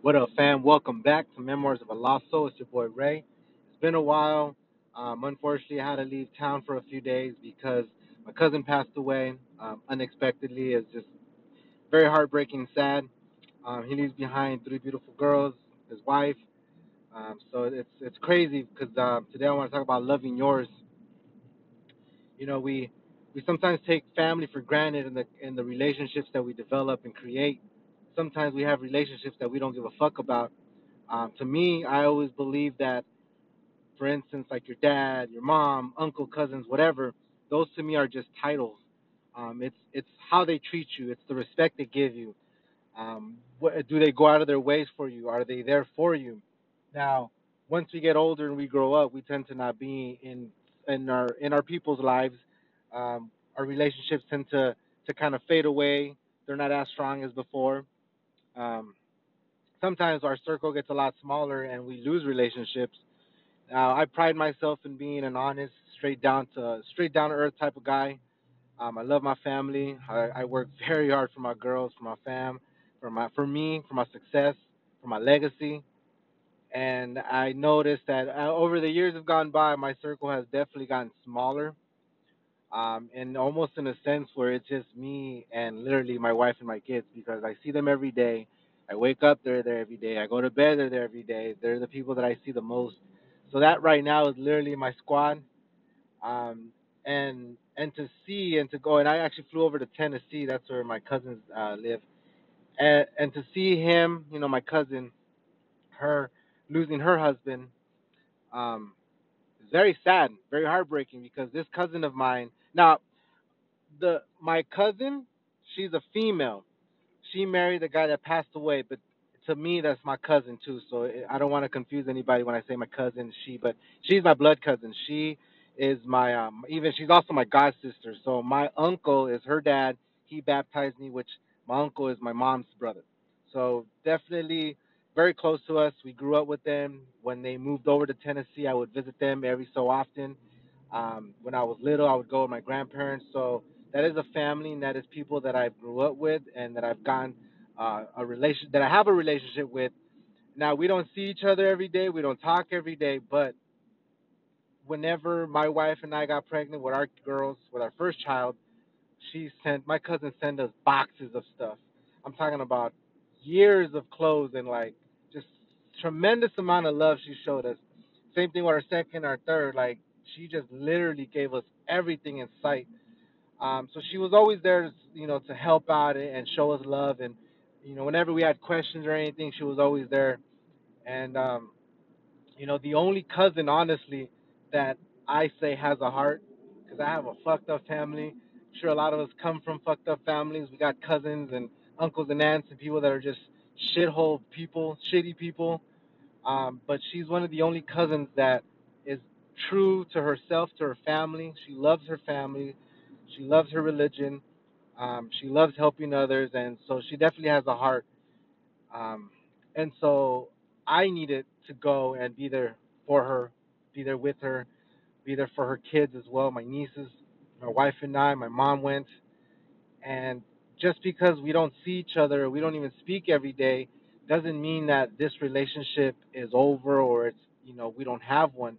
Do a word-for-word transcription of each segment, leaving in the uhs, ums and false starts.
What up, fam? Welcome back to Memoirs of a Lost Soul. It's your boy Ray. It's been a while. Um, unfortunately, I had to leave town for a few days because my cousin passed away um, unexpectedly. It's just very heartbreaking, sad. Um, he leaves behind three beautiful girls, his wife. Um, so it's it's crazy because uh, today I want to talk about loving yours. You know, we we sometimes take family for granted in the in the relationships that we develop and create. Sometimes we have relationships that we don't give a fuck about. Um, to me, I always believe that, for instance, like your dad, your mom, uncle, cousins, whatever, those to me are just titles. Um, it's it's how they treat you. It's the respect they give you. Um, what, do they go out of their ways for you? Are they there for you? Now, once we get older and we grow up, we tend to not be in in our in our people's lives. Um, our relationships tend to to kind of fade away. They're not as strong as before. Um, sometimes our circle gets a lot smaller and we lose relationships. Now, I pride myself in being an honest, straight down to straight down to earth type of guy. Um, I love my family. I, I work very hard for my girls, for my fam, for my for me, for my success, for my legacy. And I noticed that uh, over the years have gone by, my circle has definitely gotten smaller. Um, and almost in a sense where it's just me and literally my wife and my kids, because I see them every day. I wake up, they're there every day. I go to bed, they're there every day. They're the people that I see the most. So that right now is literally my squad. Um, and and to see and to go, and I actually flew over to Tennessee. That's where my cousins uh, live. And, and to see him, you know, my cousin, her losing her husband, um, very sad, very heartbreaking, because this cousin of mine, now, the my cousin, she's a female. She married the guy that passed away, but to me, that's my cousin too. So I don't want to confuse anybody when I say my cousin, she, but she's my blood cousin. She is my, um, even she's also my god sister. So my uncle is her dad. He baptized me, which my uncle is my mom's brother. So definitely very close to us. We grew up with them. When they moved over to Tennessee, I would visit them every so often. Um, when I was little, I would go with my grandparents. So that is a family, and that is people that I grew up with, and that I've gone uh, a relation that I have a relationship with. Now, we don't see each other every day. We don't talk every day. But whenever my wife and I got pregnant with our girls, with our first child, she sent my cousin sent us boxes of stuff. I'm talking about years of clothes and like just tremendous amount of love she showed us. Same thing with our second, our third, like. She just literally gave us everything in sight. Um, so she was always there, you know, to help out and show us love. And, you know, whenever we had questions or anything, she was always there. And, um, you know, the only cousin, honestly, that I say has a heart, because I have a fucked up family. I'm sure a lot of us come from fucked up families. We got cousins and uncles and aunts and people that are just shithole people, shitty people. Um, but she's one of the only cousins that is true to herself, to her family. She loves her family. She loves her religion. Um, she loves helping others. And so she definitely has a heart. Um, and so I needed to go and be there for her, be there with her, be there for her kids as well, my nieces, my wife and I, my mom went. And just because we don't see each other, we don't even speak every day, doesn't mean that this relationship is over or it's, you know, we don't have one.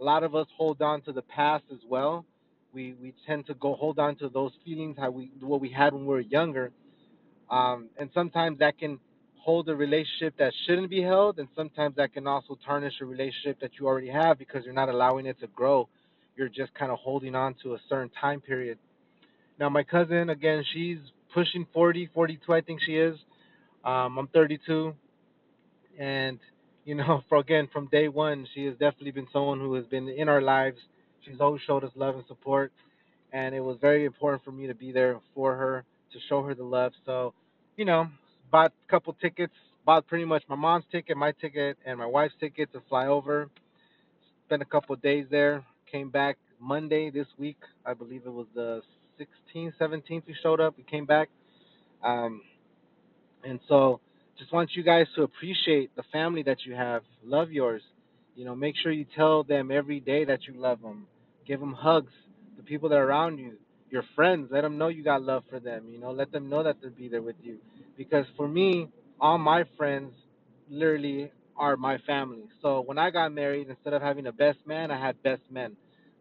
A lot of us hold on to the past as well. We we tend to go hold on to those feelings, how we what we had when we were younger, um, and sometimes that can hold a relationship that shouldn't be held, and sometimes that can also tarnish a relationship that you already have because you're not allowing it to grow. You're just kind of holding on to a certain time period. Now, my cousin, again, she's pushing forty, forty-two, I think she is. Um, I'm thirty-two, and you know, for again, from day one, she has definitely been someone who has been in our lives. She's always showed us love and support, and it was very important for me to be there for her, to show her the love. So, you know, bought a couple tickets, bought pretty much my mom's ticket, my ticket, and my wife's ticket to fly over. Spent a couple of days there, came back Monday this week. I believe it was the sixteenth, seventeenth we showed up. We came back. Um, and so just want you guys to appreciate the family that you have. Love yours. You know, make sure you tell them every day that you love them. Give them hugs. The people that are around you, your friends, let them know you got love for them. You know, let them know that they'll be there with you. Because for me, all my friends literally are my family. So when I got married, instead of having a best man, I had best men.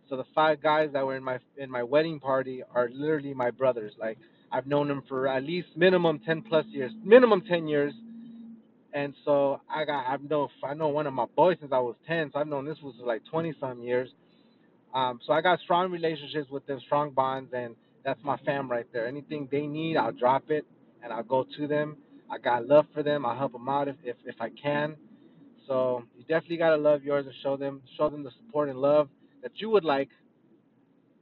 So the five guys that were in my in my wedding party are literally my brothers. Like, I've known them for at least minimum ten plus years, minimum ten years. And so I got I've known I know one of my boys since I was ten. So I've known this was like twenty some years. Um, so I got strong relationships with them, strong bonds, and that's my fam right there. Anything they need, I'll drop it and I'll go to them. I got love for them. I'll help them out if if, if I can. So you definitely gotta love yours and show them show them the support and love that you would like,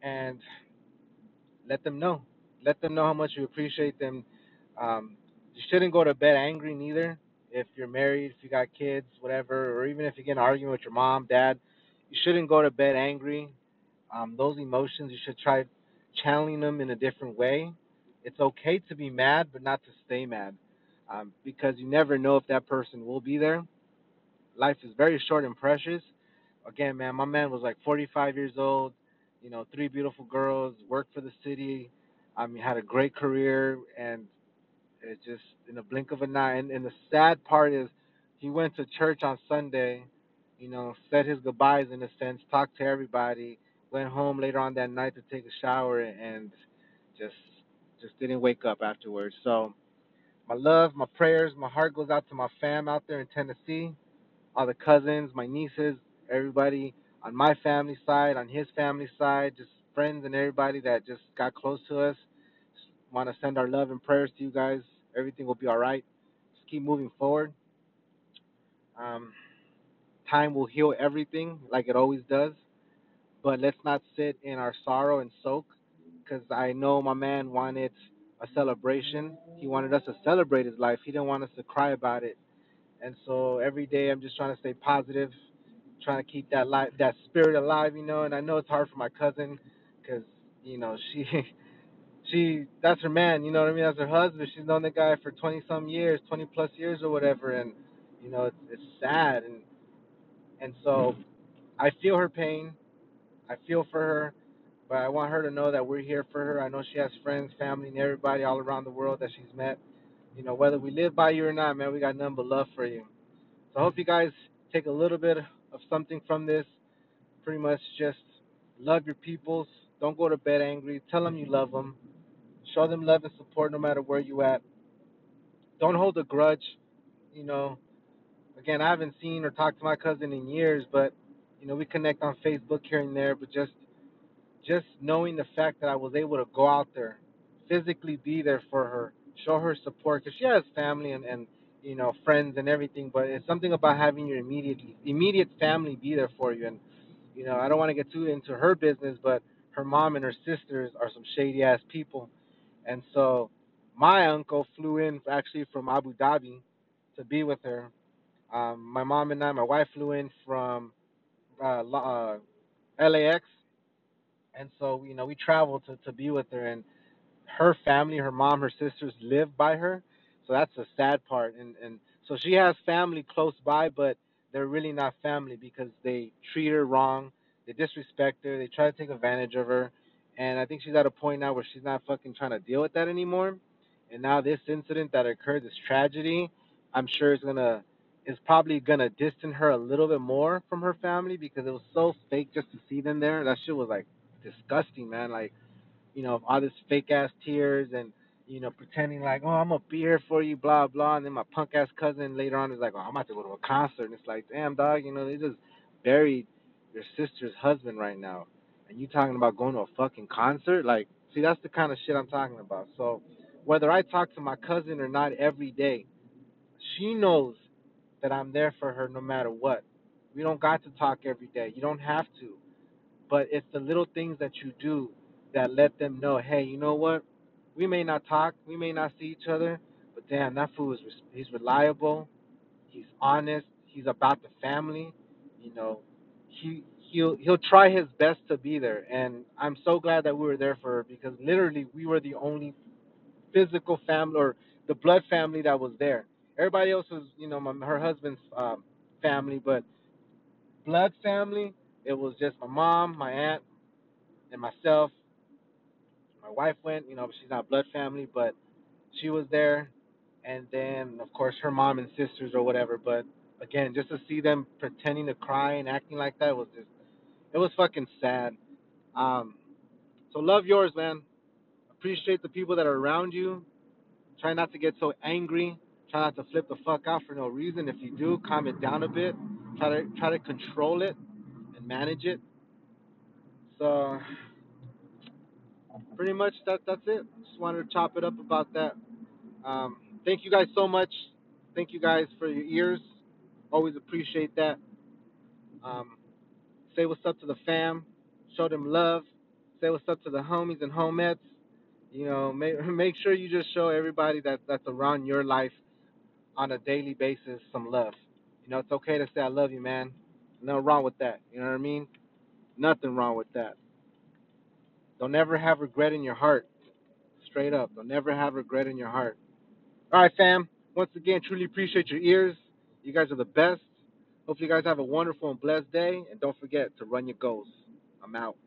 and let them know. Let them know how much you appreciate them. Um, you shouldn't go to bed angry neither. If you're married, if you got kids, whatever, or even if you get in an argument with your mom, dad, you shouldn't go to bed angry. Um, those emotions, you should try channeling them in a different way. It's okay to be mad, but not to stay mad, um, because you never know if that person will be there. Life is very short and precious. Again, man, my man was like forty-five years old, you know, three beautiful girls, worked for the city. I mean, had a great career, and it's just in a blink of an eye. And, and the sad part is he went to church on Sunday, you know, said his goodbyes in a sense, talked to everybody, went home later on that night to take a shower, and just just didn't wake up afterwards. So my love, my prayers, my heart goes out to my fam out there in Tennessee, all the cousins, my nieces, everybody on my family side, on his family side, just friends and everybody that just got close to us. Just want to send our love and prayers to you guys. Everything will be all right. Just keep moving forward. Um, time will heal everything like it always does. But let's not sit in our sorrow and soak, because I know my man wanted a celebration. He wanted us to celebrate his life. He didn't want us to cry about it. And so every day I'm just trying to stay positive, trying to keep that life, that spirit alive, you know. And I know it's hard for my cousin, because, you know, she, she, that's her man, you know what I mean? That's her husband. She's known the guy for twenty some years, twenty plus years or whatever. And, you know, it's, it's sad. And, and so I feel her pain. I feel for her, but I want her to know that we're here for her. I know she has friends, family, and everybody all around the world that she's met. You know, whether we live by you or not, man, we got nothing but love for you. So I hope you guys take a little bit of something from this. Pretty much just love your peoples. Don't go to bed angry. Tell them you love them. Show them love and support no matter where you at. Don't hold a grudge. You know, again, I haven't seen or talked to my cousin in years, but, you know, we connect on Facebook here and there. But just just knowing the fact that I was able to go out there, physically be there for her, show her support, because she has family and, and you know, friends and everything, but it's something about having your immediate immediate family be there for you. And, you know, I don't want to get too into her business, but her mom and her sisters are some shady-ass people. And so my uncle flew in actually from Abu Dhabi to be with her. Um, my mom and I, my wife flew in from uh, uh, L A X. And so, you know, we traveled to, to be with her. And her family, her mom, her sisters live by her. So that's the sad part. And, and so she has family close by, but they're really not family because they treat her wrong. They disrespect her. They try to take advantage of her. And I think she's at a point now where she's not fucking trying to deal with that anymore. And now this incident that occurred, this tragedy, I'm sure is gonna, is probably going to distance her a little bit more from her family, because it was so fake just to see them there. That shit was, like, disgusting, man. Like, you know, all this fake-ass tears and, you know, pretending like, oh, I'm going to be here for you, blah, blah. And then my punk-ass cousin later on is like, oh, I'm about to go to a concert. And it's like, damn, dog, you know, they just buried your sister's husband right now. And you talking about going to a fucking concert? Like, see, that's the kind of shit I'm talking about. So whether I talk to my cousin or not every day, she knows that I'm there for her no matter what. We don't got to talk every day. You don't have to. But it's the little things that you do that let them know, hey, you know what? We may not talk, we may not see each other, but damn, that fool is, he's reliable, he's honest, he's about the family, you know, he, he'll, he'll try his best to be there. And I'm so glad that we were there for her, because literally we were the only physical family, or the blood family, that was there. Everybody else was, you know, my, her husband's um, family, but blood family, it was just my mom, my aunt, and myself. My wife went, you know, she's not blood family, but she was there. and then of course her mom and sisters or whatever. But again, just to see them pretending to cry and acting like that was just, it was fucking sad. Um, so love yours, man. Appreciate the people that are around you. Try not to get so angry. Try not to flip the fuck out for no reason. If you do, calm it down a bit. Try to try to control it and manage it. So pretty much that that's it. Just wanted to chop it up about that. Um, thank you guys so much. Thank you guys for your ears. Always appreciate that. Um, say what's up to the fam. Show them love. Say what's up to the homies and homettes. You know, make, make sure you just show everybody that, that's around your life on a daily basis some love. You know, it's okay to say I love you, man. Nothing wrong with that. You know what I mean? Nothing wrong with that. Don't ever have regret in your heart. Straight up. Don't ever have regret in your heart. All right, fam. Once again, truly appreciate your ears. You guys are the best. Hopefully you guys have a wonderful and blessed day. And don't forget to run your goals. I'm out.